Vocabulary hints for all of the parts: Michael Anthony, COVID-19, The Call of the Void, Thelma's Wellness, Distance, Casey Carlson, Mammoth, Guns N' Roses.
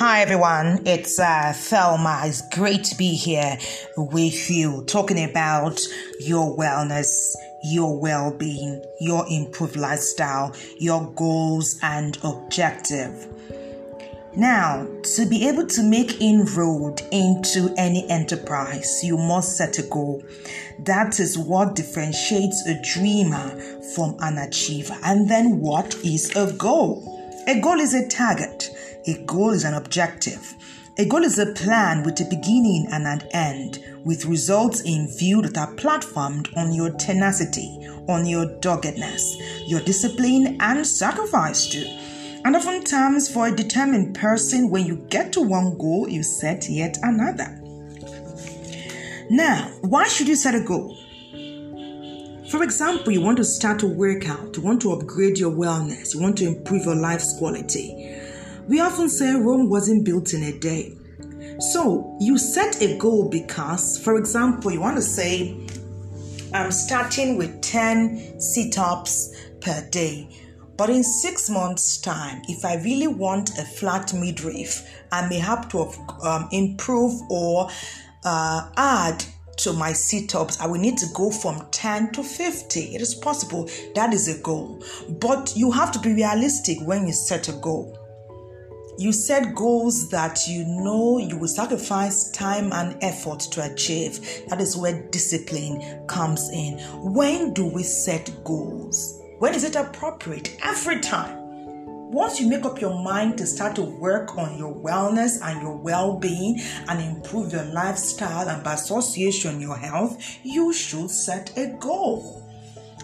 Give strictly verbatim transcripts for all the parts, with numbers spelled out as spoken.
Hi everyone, it's uh, Thelma. It's great to be here with you, talking about your wellness, your well-being, your improved lifestyle, your goals and objective. Now, to be able to make inroad into any enterprise, you must set a goal. That is what differentiates a dreamer from an achiever. And then what is a goal? A goal is a target. A goal is an objective. A goal is a plan with a beginning and an end, with results in view that are platformed on your tenacity, on your doggedness, your discipline, and sacrifice too. And oftentimes for a determined person, when you get to one goal, you set yet another. Now, why should you set a goal? For example, you want to start a workout, you want to upgrade your wellness, you want to improve your life's quality. We often say Rome wasn't built in a day. So you set a goal because, for example, you want to say, I'm starting with ten sit-ups per day. But in six months' time, if I really want a flat midriff, I may have to um, improve or uh, add to my sit-ups. I will need to go from ten to fifty. It is possible. That is a goal. But you have to be realistic when you set a goal. You set goals that you know you will sacrifice time and effort to achieve. That is where discipline comes in. When do we set goals? When is it appropriate? Every time. Once you make up your mind to start to work on your wellness and your well-being and improve your lifestyle and by association your health, you should set a goal.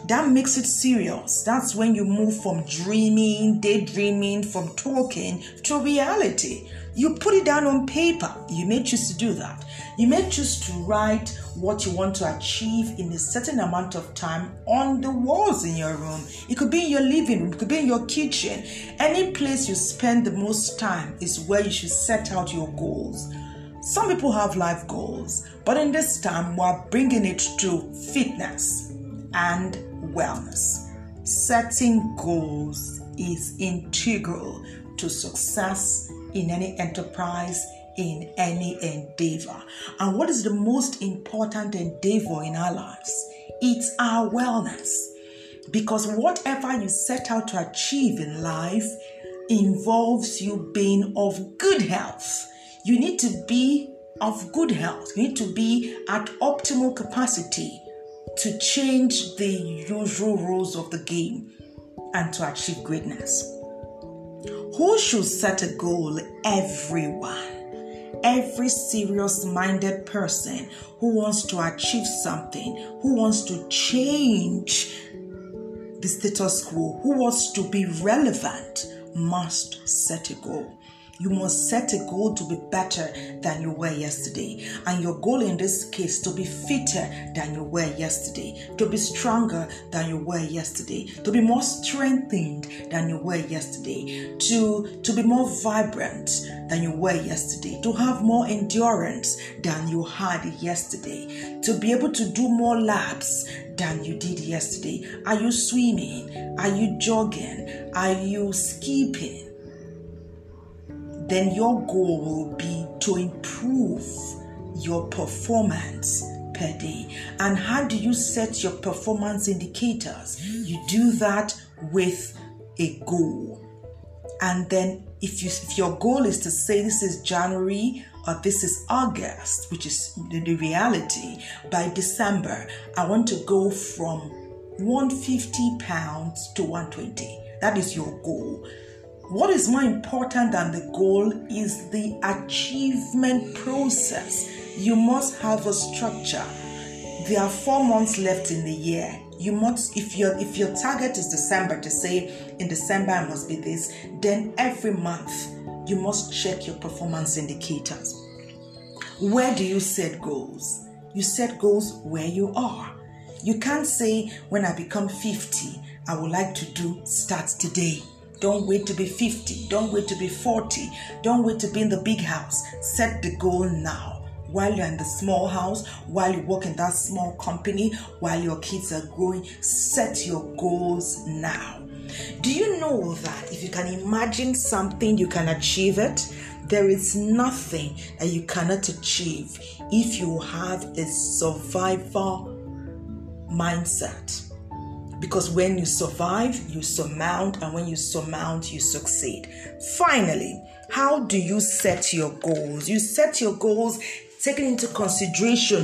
That makes it serious. That's when you move from dreaming, daydreaming, from talking to reality. You put it down on paper. You may choose to do that. You may choose to write what you want to achieve in a certain amount of time on the walls in your room. It could be in your living room. It could be in your kitchen. Any place you spend the most time is where you should set out your goals. Some people have life goals, but in this time, we're bringing it to fitness and wellness. Setting goals is integral to success in any enterprise, in any endeavor. And what is the most important endeavor in our lives? It's our wellness. Because whatever you set out to achieve in life involves you being of good health. You need to be of good health. You need to be at optimal capacity to change the usual rules of the game and to achieve greatness. Who should set a goal? Everyone. Every serious-minded person who wants to achieve something, who wants to change the status quo, who wants to be relevant, must set a goal. You must set a goal to be better than you were yesterday. And your goal in this case to be fitter than you were yesterday, to be stronger than you were yesterday, to be more strengthened than you were yesterday, to, to be more vibrant than you were yesterday, to have more endurance than you had yesterday, to be able to do more laps than you did yesterday. Are you swimming? Are you jogging? Are you skipping? Then your goal will be to improve your performance per day. And how do you set your performance indicators? You do that with a goal. And then if, you, if your goal is to say this is January or this is August, which is the reality, by December, I want to go from one hundred fifty pounds to one hundred twenty. That is your goal. What is more important than the goal is the achievement process. You must have a structure. There are four months left in the year. You must, if your if your target is December, to say in December I must be this, then every month you must check your performance indicators. Where do you set goals? You set goals where you are. You can't say when I become fifty, I would like to do start today. Don't wait to be fifty. Don't wait to be forty. Don't wait to be in the big house. Set the goal now. While you're in the small house, while you work in that small company, while your kids are growing, set your goals now. Do you know that if you can imagine something, you can achieve it? There is nothing that you cannot achieve if you have a survival mindset. Because when you survive, you surmount, and when you surmount, you succeed. Finally, how do you set your goals? You set your goals taking into consideration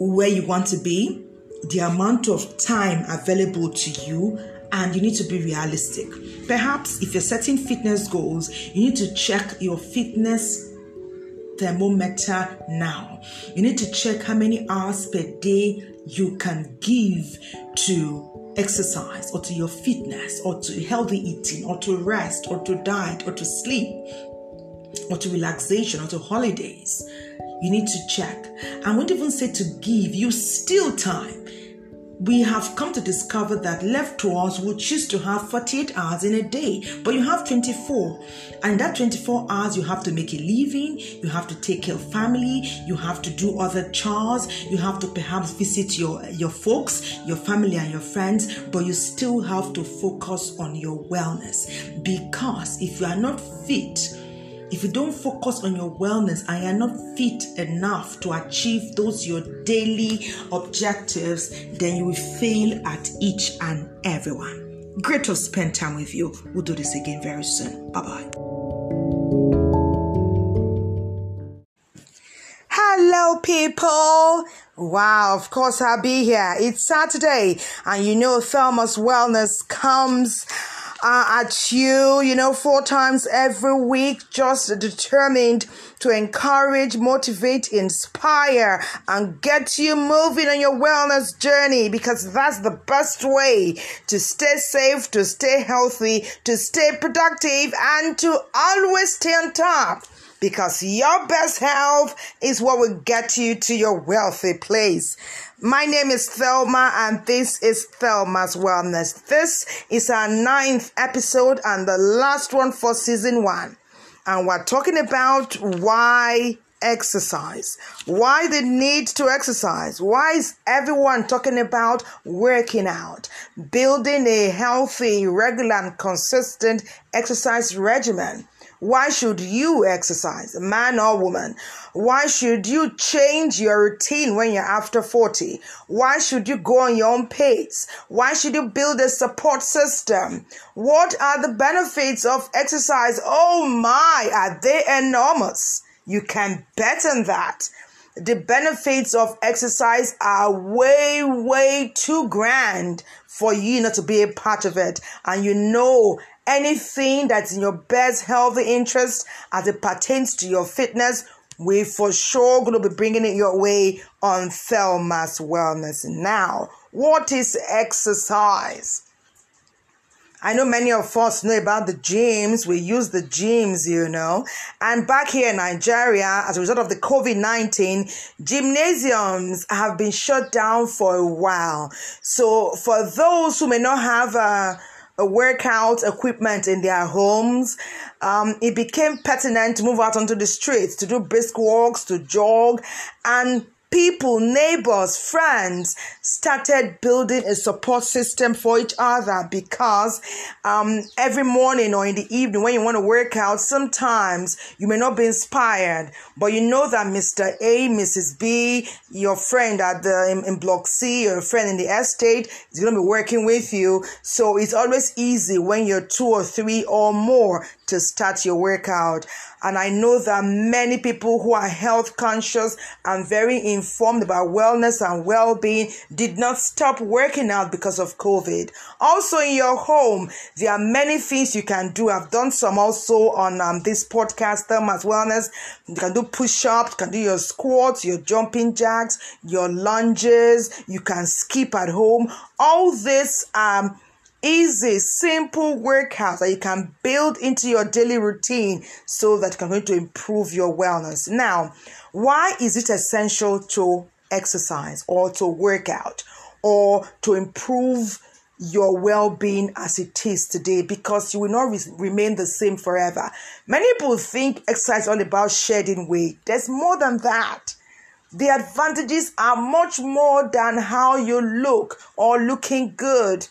where you want to be, the amount of time available to you, and you need to be realistic. Perhaps if you're setting fitness goals, you need to check your fitness thermometer now. You need to check how many hours per day you can give to exercise or to your fitness or to healthy eating or to rest or to diet or to sleep or to relaxation or to holidays. You need to check. I won't even say to give, you steal time. We have come to discover that left to us will choose to have forty-eight hours in a day, but you have twenty-four, and that twenty-four hours you have to make a living, you have to take care of family, you have to do other chores, you have to perhaps visit your, your folks, your family and your friends, but you still have to focus on your wellness, because if you are not fit, if you don't focus on your wellness and you are not fit enough to achieve those your daily objectives, then you will fail at each and every one. Great to spend time with you. We'll do this again very soon. Bye-bye. Hello, people. Wow, of course I'll be here. It's Saturday, and you know Thelma's Wellness comes Uh, at you, you know, four times every week, just determined to encourage, motivate, inspire, and get you moving on your wellness journey, because that's the best way to stay safe, to stay healthy, to stay productive, and to always stay on top. Because your best health is what will get you to your wealthy place. My name is Thelma, and this is Thelma's Wellness. This is our ninth episode and the last one for season one. And we're talking about why exercise. Why the need to exercise? Why is everyone talking about working out? Building a healthy, regular, and consistent exercise regimen. Why should you exercise, man or woman? Why should you change your routine when you're after forty? Why should you go on your own pace? Why should you build a support system? What are the benefits of exercise? Oh my, are they enormous? You can bet on that. The benefits of exercise are way, way too grand for you not to be a part of it. And you know anything that's in your best healthy interest as it pertains to your fitness, we're for sure going to be bringing it your way on Thelma's Wellness. Now, what is exercise? I know many of us know about the gyms. We use the gyms, you know. And back here in Nigeria, as a result of the COVID nineteen, gymnasiums have been shut down for a while. So for those who may not have a, a workout equipment in their homes, um, it became pertinent to move out onto the streets, to do brisk walks, to jog, and people, neighbors, friends started building a support system for each other, because um, every morning or in the evening when you want to work out, sometimes you may not be inspired, but you know that Mister A, Missus B, your friend at the in, in Block C, your friend in the estate is going to be working with you. So it's always easy when you're two or three or more to start your workout. And I know that many people who are health conscious and very informed about wellness and well-being did not stop working out because of COVID. Also in your home, there are many things you can do. I've done some also on um, this podcast, Thelma's Wellness. You can do push-ups, you can do your squats, your jumping jacks, your lunges, you can skip at home. All this um easy, simple workouts that you can build into your daily routine so that you're going to improve your wellness. Now, why is it essential to exercise or to work out or to improve your well-being as it is today? Because you will not re- remain the same forever. Many people think exercise is all about shedding weight. There's more than that. The advantages are much more than how you look or looking good.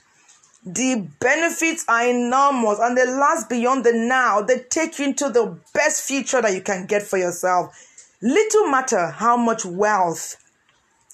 The benefits are enormous and they last beyond the now. They take you into the best future that you can get for yourself. Little matter how much wealth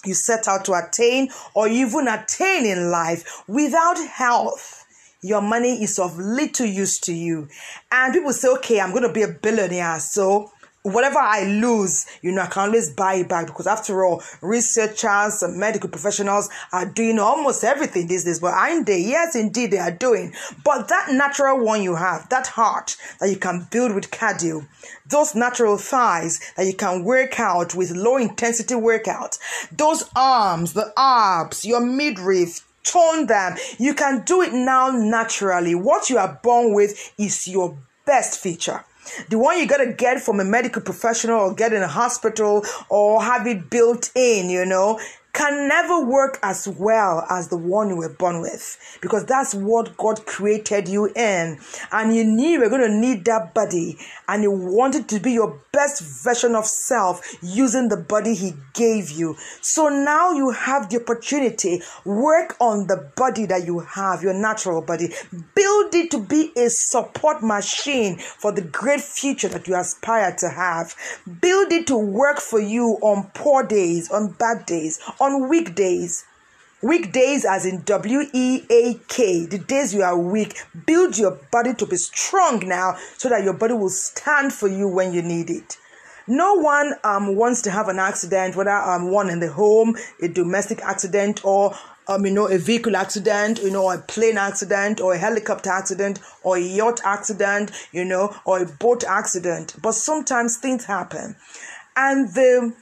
you set out to attain or even attain in life. Without health, your money is of little use to you. And people say, okay, I'm going to be a billionaire, so whatever I lose, you know, I can always buy it back, because after all, researchers and medical professionals are doing almost everything these days. But aren't they? Yes, indeed, they are doing. But that natural one you have, that heart that you can build with cardio, those natural thighs that you can work out with low-intensity workouts, those arms, the abs, your midriff, tone them. You can do it now naturally. What you are born with is your best feature. The one you gotta get from a medical professional or get in a hospital or have it built in, you know, can never work as well as the one you were born with, because that's what God created you in. And you knew you were going to need that body, and you wanted to be your best version of self using the body He gave you. So now you have the opportunity. Work on the body that you have, your natural body. Build it to be a support machine for the great future that you aspire to have. Build it to work for you on poor days, on bad days, on weekdays, weekdays as in W E A K, the days you are weak. Build your body to be strong now so that your body will stand for you when you need it. No one um wants to have an accident, whether um one in the home, a domestic accident, or um you know a vehicle accident, you know, a plane accident, or a helicopter accident, or a yacht accident, you know, or a boat accident. But sometimes things happen, and the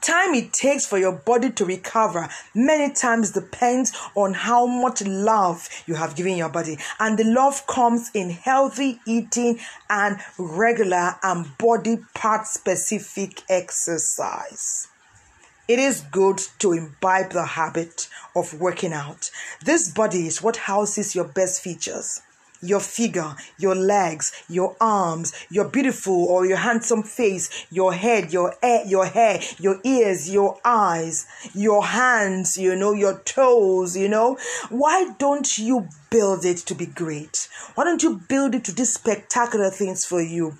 time it takes for your body to recover many times depends on how much love you have given your body. And the love comes in healthy eating and regular and body part specific exercise. It is good to imbibe the habit of working out. This body is what houses your best features. Your figure, your legs, your arms, your beautiful or your handsome face, your head, your hair, your hair, your ears, your eyes, your hands, you know, your toes, you know. Why don't you build it to be great? Why don't you build it to do spectacular things for you?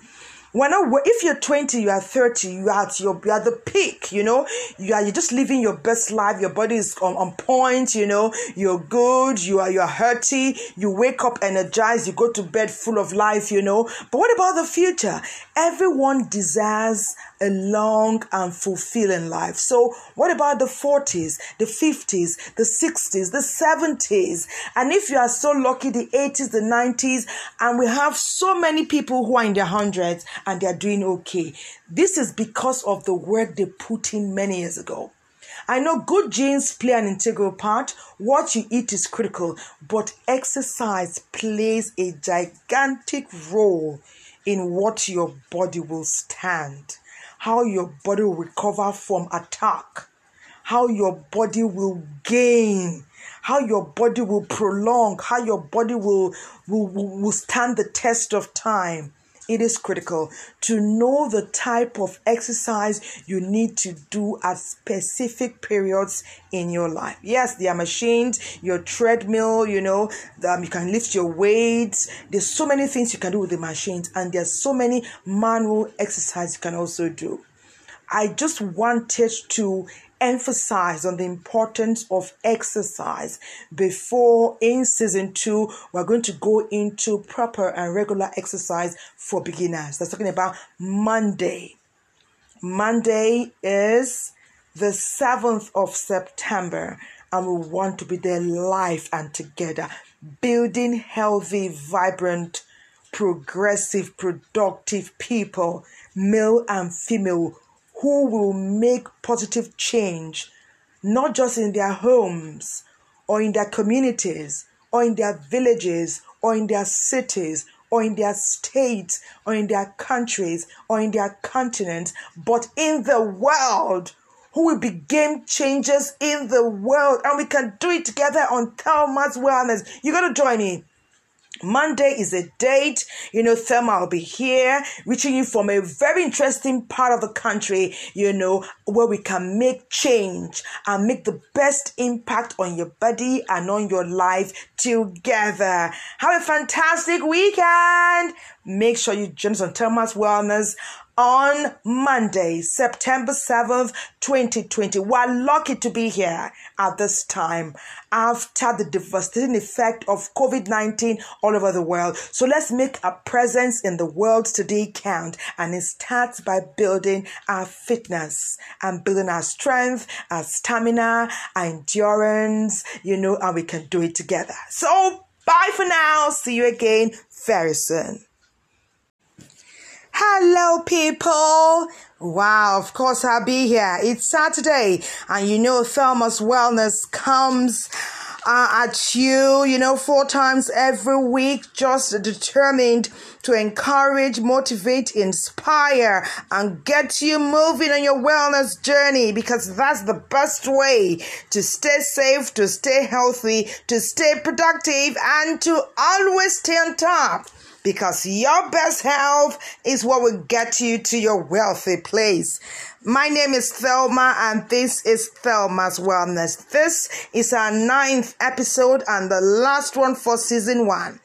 When I, if you're twenty, you are thirty, you are at your, you are the peak, you know, you are, you're just living your best life. Your body is on, on point, you know, you're good, you are, you're hearty, you wake up energized, you go to bed full of life, you know. But what about the future? Everyone desires a long and fulfilling life. So what about the forties, the fifties, the sixties, the seventies? And if you are so lucky, the eighties, the nineties, and we have so many people who are in their hundreds and they are doing okay. This is because of the work they put in many years ago. I know good genes play an integral part. What you eat is critical, but exercise plays a gigantic role in what your body will stand, how your body will recover from attack, how your body will gain, how your body will prolong, how your body will, will, will stand the test of time. It is critical to know the type of exercise you need to do at specific periods in your life. Yes, there are machines, your treadmill, you know, um, you can lift your weights. There's so many things you can do with the machines, and there's so many manual exercises you can also do. I just wanted to emphasize on the importance of exercise before, in season two, we're going to go into proper and regular exercise for beginners. That's talking about Monday. Monday is the seventh of September, and we want to be there live and together, building healthy, vibrant, progressive, productive people, male and female, who will make positive change, not just in their homes or in their communities or in their villages or in their cities or in their states or in their countries or in their continents, but in the world, who will be game changers in the world. And we can do it together on Thelma's Wellness. You're going to join me. Monday is a date. You know, Thelma will be here, reaching you from a very interesting part of the country, you know, where we can make change and make the best impact on your body and on your life together. Have a fantastic weekend. Make sure you join us on Thelma's Wellness on Monday, September seventh, twenty twenty. We're lucky to be here at this time after the devastating effect of COVID nineteen all over the world. So let's make our presence in the world today count. And it starts by building our fitness and building our strength, our stamina, our endurance, you know, and we can do it together. So bye for now. See you again very soon. Hello, people. Wow, of course I'll be here. It's Saturday, and you know Thelma's Wellness comes uh, at you, you know, four times every week, just determined to encourage, motivate, inspire, and get you moving on your wellness journey, because that's the best way to stay safe, to stay healthy, to stay productive, and to always stay on top. Because your best health is what will get you to your wealthy place. My name is Thelma, and this is Thelma's Wellness. This is our ninth episode and the last one for season one.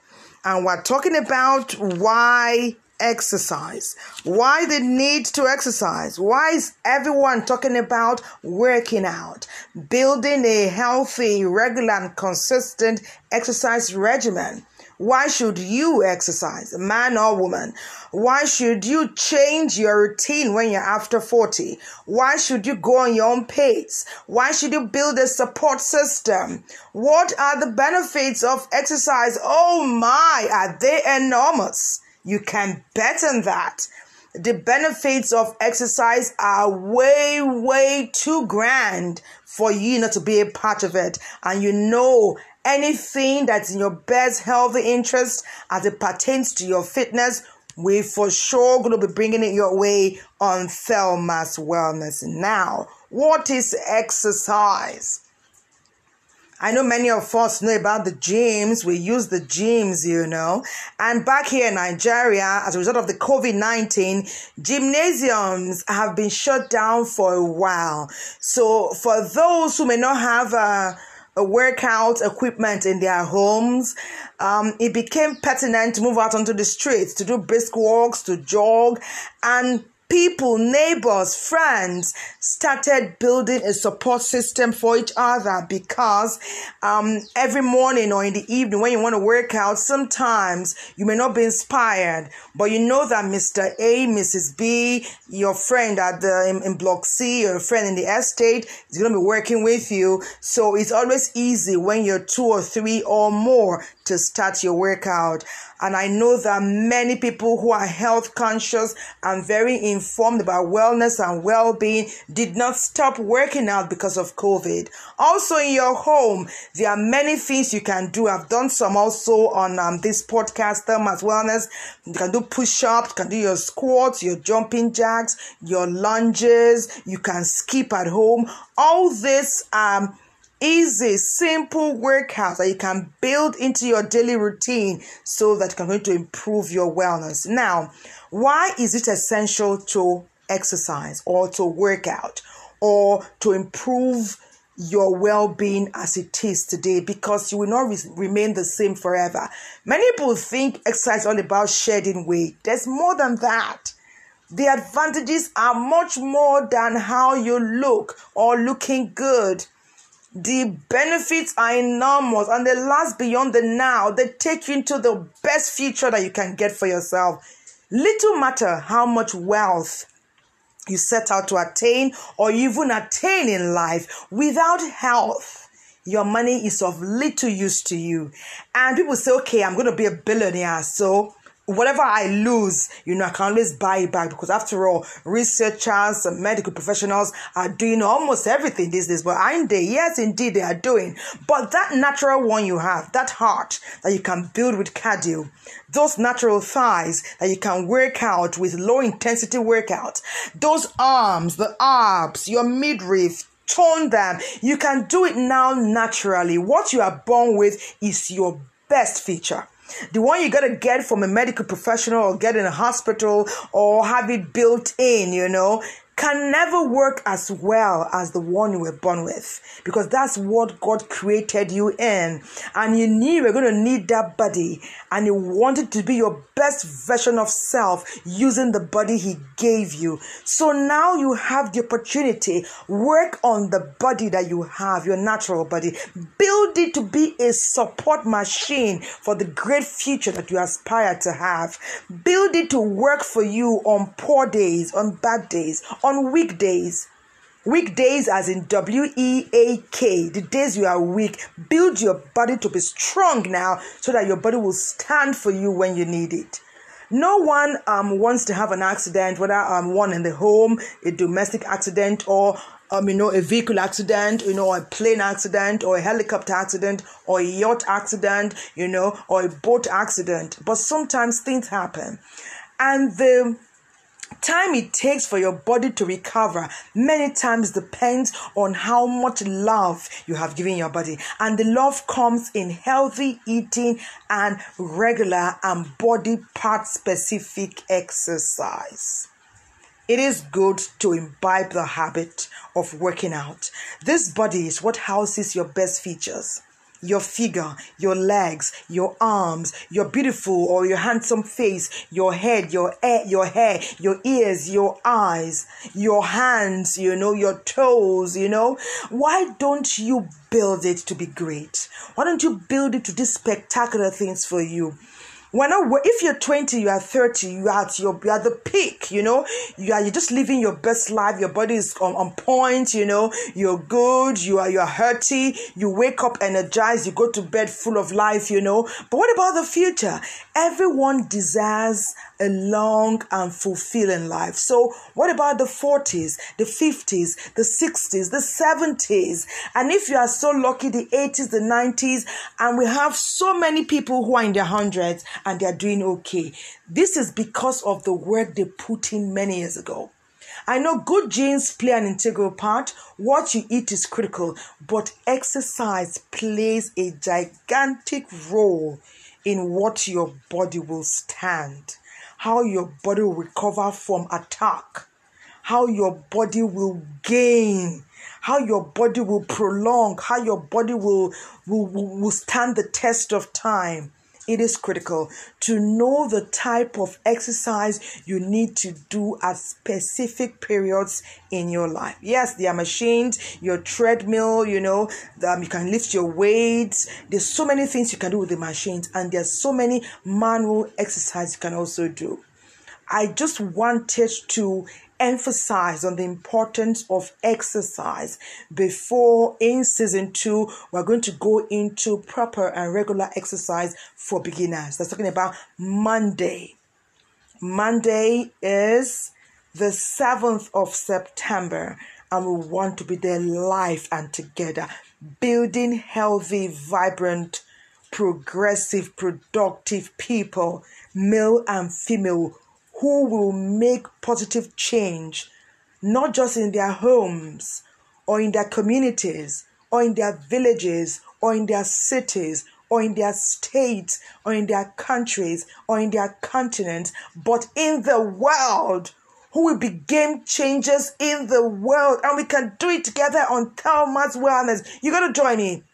And we're talking about why exercise, why the need to exercise, why is everyone talking about working out, building a healthy, regular, and consistent exercise regimen. Why should you exercise, man or woman? Why should you change your routine when you're after forty? Why should you go on your own pace? Why should you build a support system? What are the benefits of exercise? Oh my, are they enormous? You can bet on that. The benefits of exercise are way, way too grand for you not to be a part of it. And you know, anything that's in your best healthy interest as it pertains to your fitness, we for sure going to be bringing it your way on Thelma's Wellness. Now, what is exercise? I know many of us know about the gyms. We use the gyms, you know. And back here in Nigeria, as a result of the COVID nineteen, gymnasiums have been shut down for a while. So for those who may not have a A workout equipment in their homes, um, it became pertinent to move out onto the streets, to do brisk walks, to jog, and people, neighbors, friends started building a support system for each other, because um, every morning or in the evening when you want to work out, sometimes you may not be inspired, but you know that Mister A, Missus B, your friend at the in, in Block C, your friend in the estate is going to be working with you. So it's always easy when you're two or three or more to start your workout. And I know that many people who are health conscious and very informed about wellness and well-being did not stop working out because of COVID. Also in your home, there are many things you can do. I've done some also on um, this podcast, Thelma's Wellness. You can do push-ups, you can do your squats, your jumping jacks, your lunges, you can skip at home. All this um easy, simple workouts that you can build into your daily routine so that you're going to improve your wellness. Now, why is it essential to exercise or to work out or to improve your well-being as it is today? Because you will not re- remain the same forever. Many people think exercise is all about shedding weight. There's more than that. The advantages are much more than how you look or looking good. The benefits are enormous, and they last beyond the now. They take you into the best future that you can get for yourself. Little matter how much wealth you set out to attain or even attain in life, without health, your money is of little use to you. And people say, okay, I'm going to be a billionaire, so whatever I lose, you know, I can always buy it back, because after all, researchers and medical professionals are doing almost everything these days. But aren't they? Yes, indeed, they are doing. But that natural one you have, that heart that you can build with cardio, those natural thighs that you can work out with low-intensity workouts, those arms, the abs, your midriff, tone them. You can do it now naturally. What you are born with is your best feature. The one you got to get from a medical professional or get in a hospital or have it built in, you know, can never work as well as the one you were born with, because that's what God created you in. And you knew you were going to need that body, and you wanted to be your best version of self using the body he gave you. So now you have the opportunity, work on the body that you have, your natural body. Build it to be a support machine for the great future that you aspire to have. Build it to work for you on poor days, on bad days, on weekdays, weekdays as in W E A K, the days you are weak. Build your body to be strong now so that your body will stand for you when you need it. No one um, wants to have an accident, whether um, one in the home, a domestic accident, or um, you know, a vehicle accident, you know, a plane accident, or a helicopter accident, or a yacht accident, you know, or a boat accident. But sometimes things happen. And the time it takes for your body to recover many times depends on how much love you have given your body, and the love comes in healthy eating and regular and body part specific exercise. It is good to imbibe the habit of working out. This body is what houses your best features. Your figure, your legs, your arms, your beautiful or your handsome face, your head, your hair, your hair, your ears, your eyes, your hands, you know, your toes, you know. Why don't you build it to be great? Why don't you build it to do spectacular things for you? We're not, if you're twenty, you are thirty, you are at your, you are the peak, you know, you are, you're just living your best life. Your body is on, on point, you know, you're good, you are, you're hearty, you wake up energized, you go to bed full of life, you know. But what about the future? Everyone desires a long and fulfilling life. So what about the forties, the fifties, the sixties, the seventies? And if you are so lucky, the eighties, the nineties, and we have so many people who are in their hundreds, and they are doing okay. This is because of the work they put in many years ago. I know good genes play an integral part. What you eat is critical, but exercise plays a gigantic role in what your body will stand, how your body will recover from attack, how your body will gain, how your body will prolong, how your body will, will, will stand the test of time. It is critical to know the type of exercise you need to do at specific periods in your life. Yes, there are machines, your treadmill, you know, um, you can lift your weights. There's so many things you can do with the machines, and there's so many manual exercises you can also do. I just wanted to emphasize on the importance of exercise before, in season two, we're going to go into proper and regular exercise for beginners. That's talking about Monday. Monday is the seventh of September, and we want to be there live and together, building healthy, vibrant, progressive, productive people, male and female, who will make positive change, not just in their homes or in their communities or in their villages or in their cities or in their states or in their countries or in their continents, but in the world, who will be game changers in the world. And we can do it together on Thelma's Wellness. You got to join in.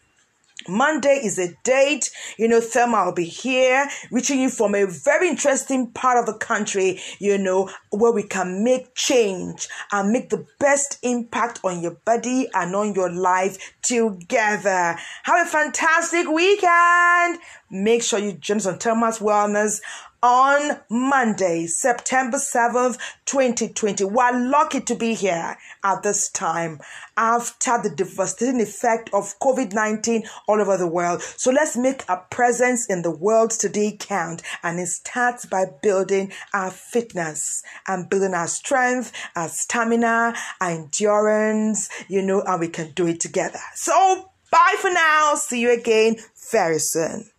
Monday is a date. You know, Thelma will be here, reaching you from a very interesting part of the country, you know, where we can make change and make the best impact on your body and on your life together. Have a fantastic weekend. Make sure you join us on Thelma's Wellness on Monday, September seventh, twenty twenty. We're lucky to be here at this time after the devastating effect of COVID nineteen all over the world. So let's make a presence in the world today count. And it starts by building our fitness and building our strength, our stamina, our endurance, you know, and we can do it together. So bye for now. See you again very soon.